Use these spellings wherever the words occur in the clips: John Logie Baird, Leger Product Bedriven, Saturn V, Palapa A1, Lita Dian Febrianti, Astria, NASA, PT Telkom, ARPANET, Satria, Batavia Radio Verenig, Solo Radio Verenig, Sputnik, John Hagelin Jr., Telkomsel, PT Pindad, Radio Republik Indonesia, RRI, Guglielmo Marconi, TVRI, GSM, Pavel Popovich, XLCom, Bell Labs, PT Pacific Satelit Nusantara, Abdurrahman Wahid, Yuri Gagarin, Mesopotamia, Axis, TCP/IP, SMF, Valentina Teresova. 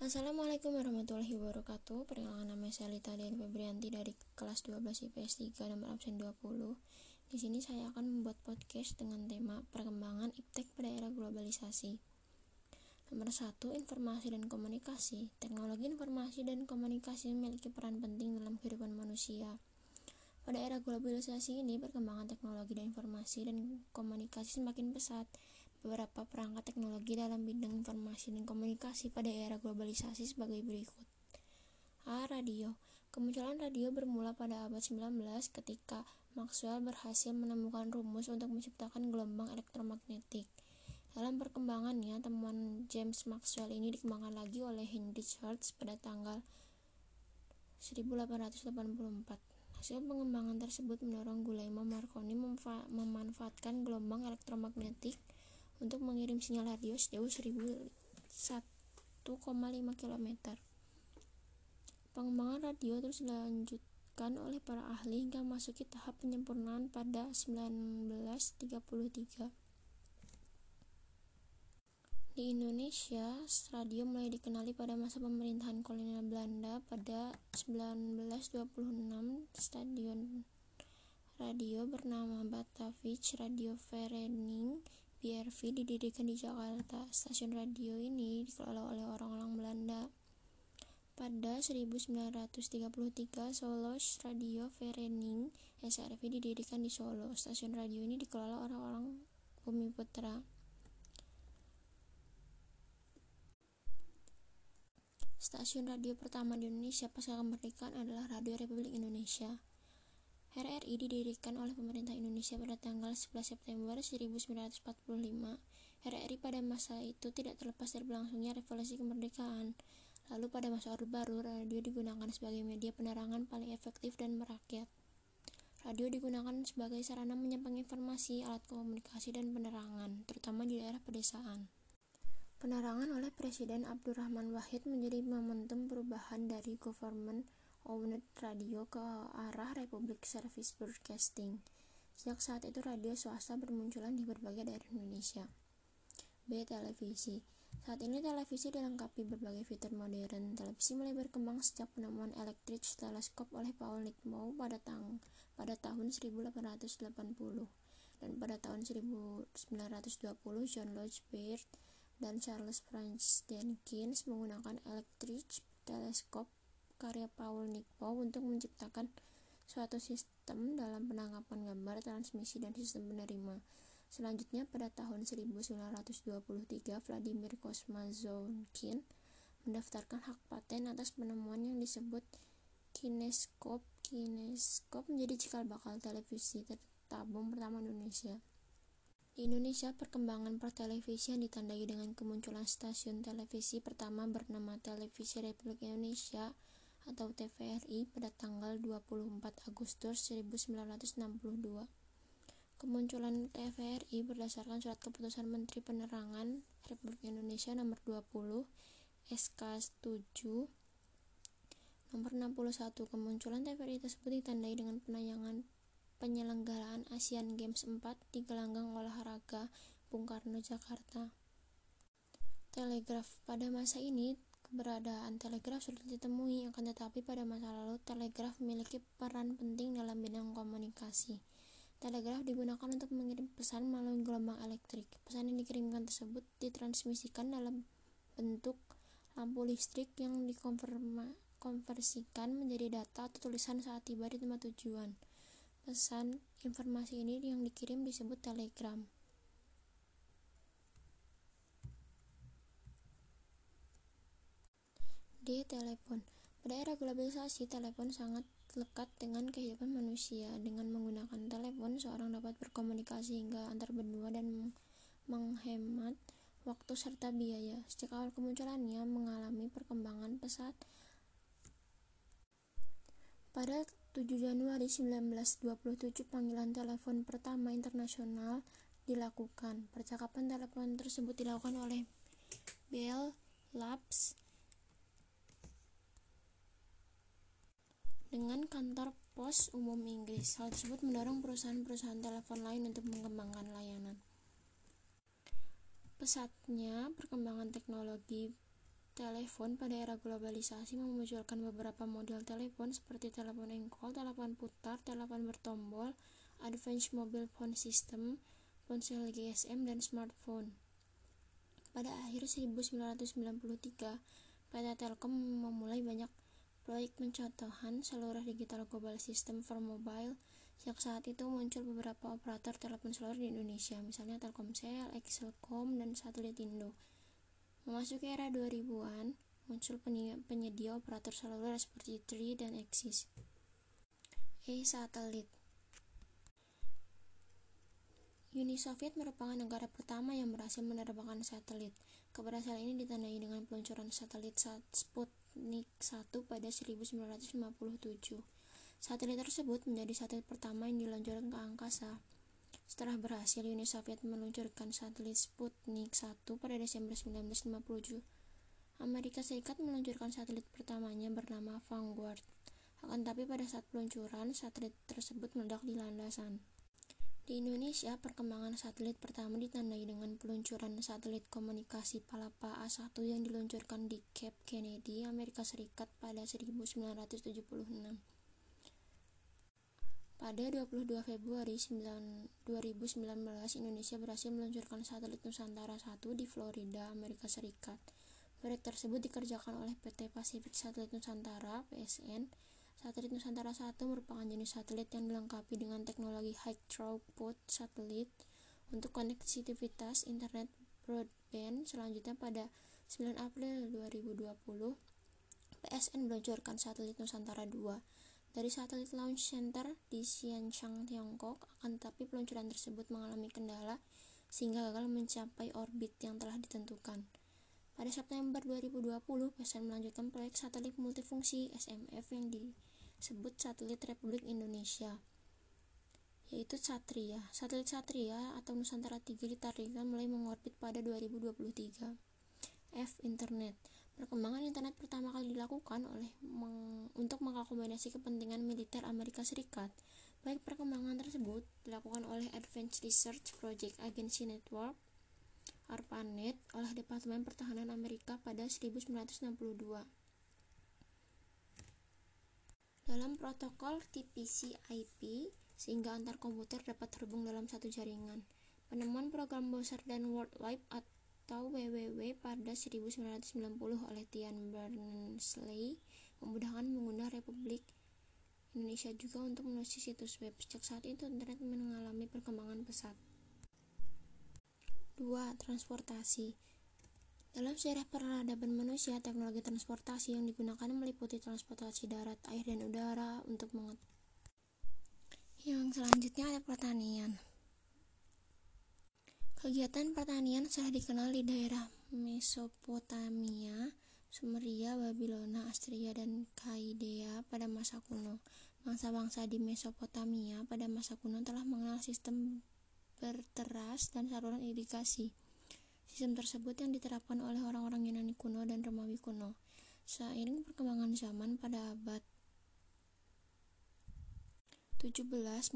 Assalamualaikum warahmatullahi wabarakatuh. Perkenalkan, nama saya Lita Dian Febrianti dari kelas 12 IPS 3 nomor absen 20. Di sini saya akan membuat podcast dengan tema perkembangan iptek pada era globalisasi. Nomor 1, informasi dan komunikasi. Teknologi informasi dan komunikasi memiliki peran penting dalam kehidupan manusia. Pada era globalisasi ini, perkembangan teknologi dan informasi dan komunikasi semakin pesat. Beberapa perangkat teknologi dalam bidang informasi dan komunikasi pada era globalisasi sebagai berikut. A. Radio. Kemunculan radio bermula pada abad 19 ketika Maxwell berhasil menemukan rumus untuk menciptakan gelombang elektromagnetik. Dalam perkembangannya, temuan James Maxwell ini dikembangkan lagi oleh Heinrich Hertz pada tanggal 1884. Hasil pengembangan tersebut mendorong Guglielmo Marconi memanfaatkan gelombang elektromagnetik untuk mengirim sinyal radio sejauh 1.1,5 km. Pengembangan radio terus dilanjutkan oleh para ahli hingga memasuki tahap penyempurnaan pada 1933. Di Indonesia, radio mulai dikenali pada masa pemerintahan kolonial Belanda pada 1926. Stadion radio bernama Batavia Radio Verenig BRV didirikan di Jakarta. Stasiun radio ini dikelola oleh orang-orang Belanda. Pada 1933, Solo Radio Verenig SRV didirikan di Solo. Stasiun radio ini dikelola orang-orang Bumi Putra. Stasiun radio pertama di Indonesia pasca kemerdekaan adalah Radio Republik Indonesia. RRI didirikan oleh pemerintah Indonesia pada tanggal 11 September 1945. RRI pada masa itu tidak terlepas dari berlangsungnya revolusi kemerdekaan. Lalu pada masa Orde Baru, radio digunakan sebagai media penerangan paling efektif dan merakyat. Radio digunakan sebagai sarana menyampaikan informasi, alat komunikasi, dan penerangan, terutama di daerah pedesaan. Penerangan oleh Presiden Abdurrahman Wahid menjadi momentum perubahan dari government owned radio ke arah Republic Service Broadcasting. Sejak saat itu radio swasta bermunculan di berbagai daerah Indonesia. B. Televisi. Saat ini televisi dilengkapi berbagai fitur modern. Televisi mulai berkembang sejak penemuan Electric Telescope oleh Paul Nipkow pada tahun 1880 dan pada tahun 1920 John Logie Baird dan Charles Francis Jenkins menggunakan Electric Telescope karya Paul Nipkow untuk menciptakan suatu sistem dalam penangkapan gambar, transmisi, dan sistem penerima. Selanjutnya, pada tahun 1923, Vladimir Kosmazokin mendaftarkan hak paten atas penemuan yang disebut kineskop. Kineskop menjadi cikal bakal televisi tertabung pertama Indonesia. Di Indonesia, perkembangan pertelevisian ditandai dengan kemunculan stasiun televisi pertama bernama Televisi Republik Indonesia atau TVRI pada tanggal 24 Agustus 1962. Kemunculan TVRI berdasarkan surat keputusan Menteri Penerangan Republik Indonesia nomor 20 SK7 nomor 61. Kemunculan TVRI tersebut ditandai dengan penayangan penyelenggaraan Asian Games 4 di Gelanggang Olahraga Bung Karno, Jakarta. Telegraf. Pada masa ini, keberadaan telegraf sulit ditemui, akan tetapi pada masa lalu telegraf memiliki peran penting dalam bidang komunikasi. Telegraf digunakan untuk mengirim pesan melalui gelombang elektrik. Pesan yang dikirimkan tersebut ditransmisikan dalam bentuk lampu listrik yang dikonversikan menjadi data atau tulisan saat tiba di tempat tujuan. Pesan informasi ini yang dikirim disebut telegram. D. Telepon. Pada era globalisasi, telepon sangat lekat dengan kehidupan manusia. Dengan menggunakan telepon, seorang dapat berkomunikasi hingga antar benua dan menghemat waktu serta biaya. Sejak awal kemunculannya, mengalami perkembangan pesat. Pada 7 Januari 1927, panggilan telepon pertama internasional dilakukan. Percakapan telepon tersebut dilakukan oleh Bell Labs dengan kantor pos umum Inggris. Hal tersebut mendorong perusahaan-perusahaan telepon lain untuk mengembangkan layanan. Pesatnya perkembangan teknologi Telepon pada era globalisasi memunculkan beberapa model telepon seperti telepon engkol, telepon putar, telepon bertombol, advanced mobile phone system, ponsel GSM, dan smartphone. Pada akhir 1993, PT Telkom memulai banyak proyek pencontohan seluruh digital global system for mobile. Sejak saat itu muncul beberapa operator telepon seluler di Indonesia, misalnya Telkomsel, XLCom, dan Satelindo. Memasuki era 2000-an, muncul penyedia operator seluler seperti Tri dan Axis. Satelit. Uni Soviet merupakan negara pertama yang berhasil menerbangkan satelit. Keberhasilan ini ditandai dengan peluncuran satelit Sputnik 1 pada 1957. Satelit tersebut menjadi satelit pertama yang diluncurkan ke angkasa. Setelah berhasil, Uni Soviet meluncurkan satelit Sputnik 1 pada Desember 1957. Amerika Serikat meluncurkan satelit pertamanya bernama Vanguard. Akan tetapi pada saat peluncuran, satelit tersebut meledak di landasan. Di Indonesia, perkembangan satelit pertama ditandai dengan peluncuran satelit komunikasi Palapa A1 yang diluncurkan di Cape Kennedy, Amerika Serikat pada 1976. Pada 22 Februari 2019, Indonesia berhasil meluncurkan satelit Nusantara 1 di Florida, Amerika Serikat. Proyek tersebut dikerjakan oleh PT Pacific Satelit Nusantara, PSN. Satelit Nusantara 1 merupakan jenis satelit yang dilengkapi dengan teknologi high throughput satelit untuk konektivitas internet broadband. Selanjutnya pada 9 April 2020, PSN meluncurkan satelit Nusantara 2 dari Satelit Launch Center di Xiangshan, Tiongkok. Akan tetapi peluncuran tersebut mengalami kendala sehingga gagal mencapai orbit yang telah ditentukan. Pada September 2020, PSN melanjutkan proyek satelit multifungsi SMF yang disebut Satelit Republik Indonesia, yaitu Satria. Satelit Satria atau Nusantara 3 ditargetkan mulai mengorbit pada 2023. Internet. Perkembangan internet pertama kali dilakukan untuk mengakomodasi kepentingan militer Amerika Serikat. Baik perkembangan tersebut dilakukan oleh Advanced Research Project Agency Network, ARPANET, oleh Departemen Pertahanan Amerika pada 1962. Dalam protokol TCP/IP, sehingga antar komputer dapat terhubung dalam satu jaringan. Penemuan program browser dan World Wide atau WWW pada 1990 oleh Tian Berners-Lee memudahkan pengguna Republik Indonesia juga untuk menulis situs web. Sejak saat itu internet mengalami perkembangan pesat. 2. Transportasi. Dalam sejarah peradaban manusia, teknologi transportasi yang digunakan meliputi transportasi darat, air, dan udara. Yang selanjutnya ada pertanian. Kegiatan pertanian sudah dikenal di daerah Mesopotamia, Sumeria, Babilona, Astria, dan Kaldea pada masa kuno. Bangsa-bangsa di Mesopotamia pada masa kuno telah mengenal sistem berteras dan saluran irigasi. Sistem tersebut yang diterapkan oleh orang-orang Yunani kuno dan Romawi kuno. Seiring perkembangan zaman pada abad 17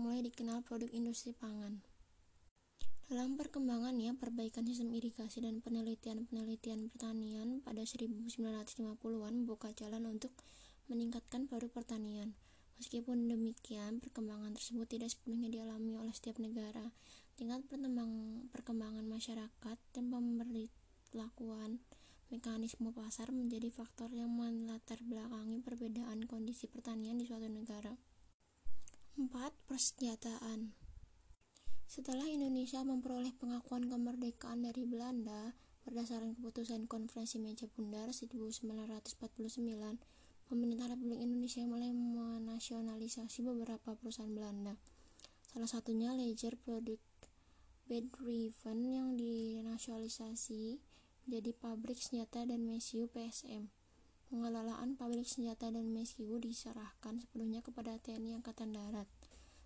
mulai dikenal produk industri pangan. Dalam perkembangannya, perbaikan sistem irigasi dan penelitian pertanian pada 1950-an membuka jalan untuk meningkatkan produk pertanian. Meskipun demikian, perkembangan tersebut tidak sepenuhnya dialami oleh setiap negara. Tingkat perkembangan masyarakat dan pemberlakuan mekanisme pasar menjadi faktor yang melatar belakangi perbedaan kondisi pertanian di suatu negara. 4. Persenjataan. Setelah Indonesia memperoleh pengakuan kemerdekaan dari Belanda berdasarkan keputusan Konferensi Meja Bundar 1949, pemerintah Republik Indonesia mulai menasionalisasi beberapa perusahaan Belanda. Salah satunya Leger Product Bedriven yang dinasionalisasi menjadi pabrik senjata dan mesiu PSM. Pengelolaan pabrik senjata dan mesiu diserahkan sepenuhnya kepada TNI Angkatan Darat.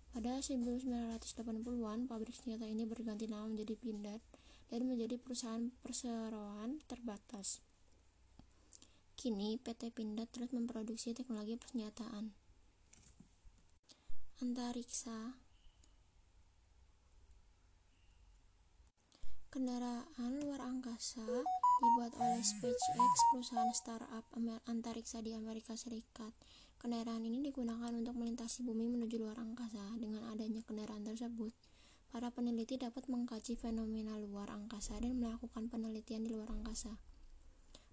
Pada 1980-an, pabrik senjata ini berganti nama menjadi Pindad dan menjadi perusahaan perseroan terbatas. Kini, PT Pindad terus memproduksi teknologi persenjataan. Antariksa. Kendaraan luar angkasa dibuat oleh SpaceX, perusahaan startup antariksa di Amerika Serikat. Kendaraan ini digunakan untuk melintasi bumi menuju luar angkasa. Dengan adanya kendaraan tersebut, para peneliti dapat mengkaji fenomena luar angkasa dan melakukan penelitian di luar angkasa.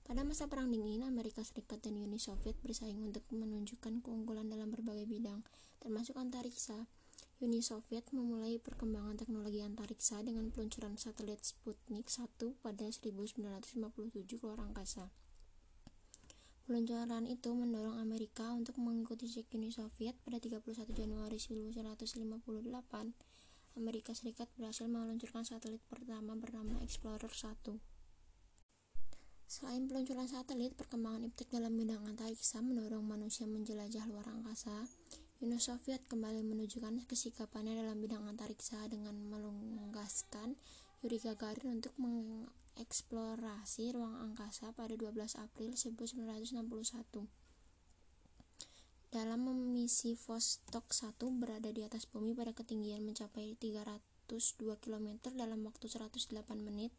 Pada masa Perang Dingin, Amerika Serikat dan Uni Soviet bersaing untuk menunjukkan keunggulan dalam berbagai bidang, termasuk antariksa. Uni Soviet memulai perkembangan teknologi antariksa dengan peluncuran satelit Sputnik 1 pada 1957 ke luar angkasa. Peluncuran itu mendorong Amerika untuk mengikuti jejak Uni Soviet. Pada 31 Januari 1958, Amerika Serikat berhasil meluncurkan satelit pertama bernama Explorer 1. Selain peluncuran satelit, perkembangan iptek dalam bidang antariksa mendorong manusia menjelajah luar angkasa. Uni Soviet kembali menunjukkan kesikapannya dalam bidang antariksa dengan menugaskan Yuri Gagarin untuk mengeksplorasi ruang angkasa pada 12 April 1961. Dalam misi Vostok 1 berada di atas bumi pada ketinggian mencapai 302 km dalam waktu 108 menit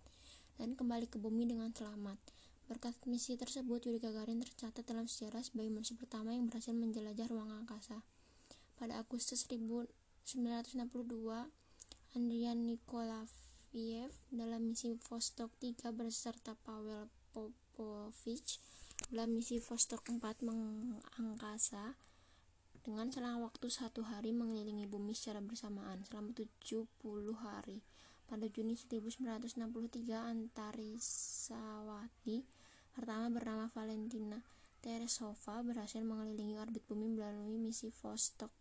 dan kembali ke bumi dengan selamat. Berkat misi tersebut, Yuri Gagarin tercatat dalam sejarah sebagai manusia pertama yang berhasil menjelajah ruang angkasa. Pada Agustus 1962, Andriy Nikolayevich dalam misi Vostok 3 beserta Pavel Popovich dalam misi Vostok 4 mengangkasa dengan selang waktu 1 hari mengelilingi bumi secara bersamaan selama 70 hari. Pada Juni 1963, antarisawati pertama bernama Valentina Teresova berhasil mengelilingi orbit bumi melalui misi Vostok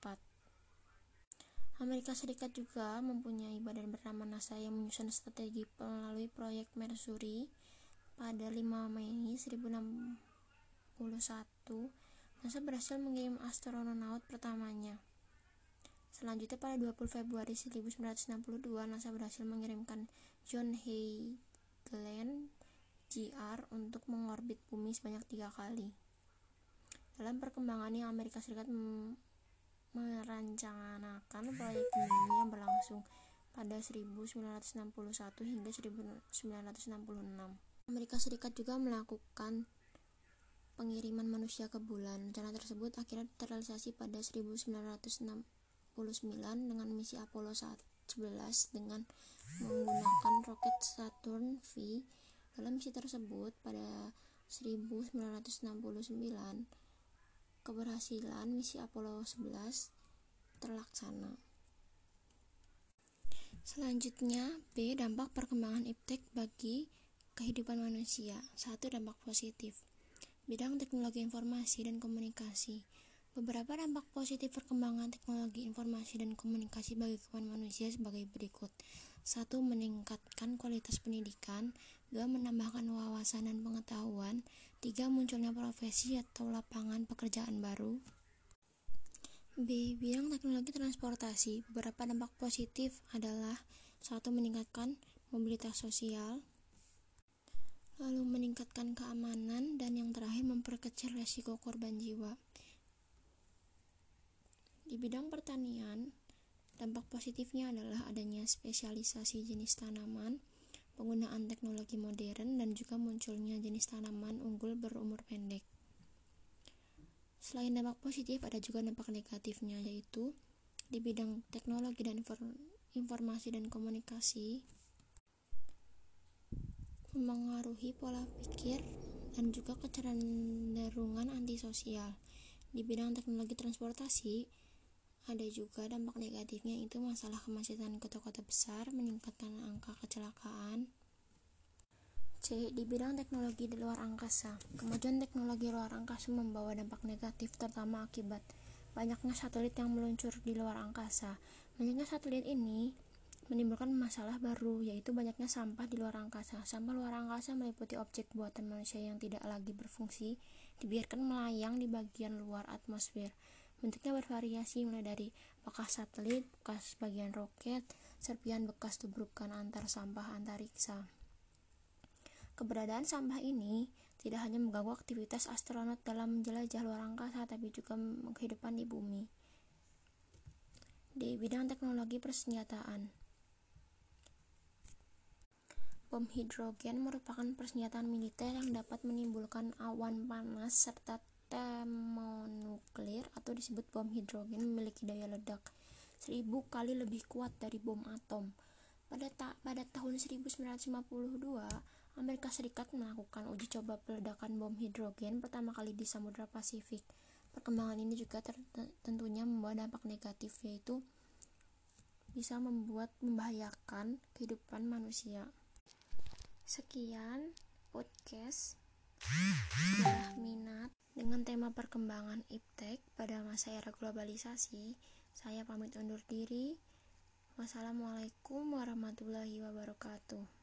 4. Amerika Serikat juga mempunyai badan bernama NASA yang menyusun strategi melalui proyek Mercury. Pada 5 Mei 1961, NASA berhasil mengirim astronaut pertamanya. Selanjutnya pada 20 Februari 1962, NASA berhasil mengirimkan John Hagelin Jr. untuk mengorbit bumi sebanyak 3 kali. Dalam perkembangannya, Amerika Serikat merancangkan proyek ini yang berlangsung pada 1961 hingga 1966. Amerika Serikat juga melakukan pengiriman manusia ke bulan. Rencana tersebut akhirnya terrealisasi pada 1969 dengan misi Apollo 11 dengan menggunakan roket Saturn V. Dalam misi tersebut pada 1969, keberhasilan misi Apollo 11 terlaksana. Selanjutnya, B. Dampak perkembangan iptek bagi kehidupan manusia. 1. Dampak positif. Bidang teknologi informasi dan komunikasi. Beberapa dampak positif perkembangan teknologi informasi dan komunikasi bagi kehidupan manusia sebagai berikut. 1. Meningkatkan kualitas pendidikan. 2. Menambahkan wawasan dan pengetahuan. 3. Munculnya profesi atau lapangan pekerjaan baru. B. Bidang teknologi transportasi. Beberapa dampak positif adalah 1. Meningkatkan mobilitas sosial, lalu meningkatkan keamanan, dan yang terakhir memperkecil resiko korban jiwa. Di bidang pertanian, dampak positifnya adalah adanya spesialisasi jenis tanaman, penggunaan teknologi modern, dan juga munculnya jenis tanaman unggul berumur pendek. Selain dampak positif, ada juga dampak negatifnya, yaitu di bidang teknologi dan informasi dan komunikasi, memengaruhi pola pikir dan juga kecenderungan antisosial. Di bidang teknologi transportasi, ada juga dampak negatifnya, itu masalah kemacetan kota-kota besar, meningkatkan angka kecelakaan. C. Di bidang teknologi di luar angkasa. Kemajuan teknologi luar angkasa membawa dampak negatif, terutama akibat banyaknya satelit yang meluncur di luar angkasa. Banyaknya satelit ini menimbulkan masalah baru, yaitu banyaknya sampah di luar angkasa. Sampah luar angkasa meliputi objek buatan manusia yang tidak lagi berfungsi, dibiarkan melayang di bagian luar atmosfer. Bentuknya bervariasi, mulai dari bekas satelit, bekas bagian roket, serpihan bekas tubrukan antar sampah antariksa. Keberadaan sampah ini tidak hanya mengganggu aktivitas astronot dalam menjelajah luar angkasa, tapi juga kehidupan di bumi. Di bidang teknologi persenjataan, Bom hidrogen merupakan persenjataan militer yang dapat menimbulkan awan panas serta termonuklir atau disebut bom hidrogen memiliki daya ledak 1000 kali lebih kuat dari bom atom. Pada tahun 1952, Amerika Serikat melakukan uji coba peledakan bom hidrogen pertama kali di Samudra Pasifik. Perkembangan ini juga tentunya membawa dampak negatif, yaitu bisa membahayakan kehidupan manusia. Sekian podcast Sejarah Minat dengan tema perkembangan iptek pada masa era globalisasi. Saya pamit undur diri. Wassalamualaikum warahmatullahi wabarakatuh.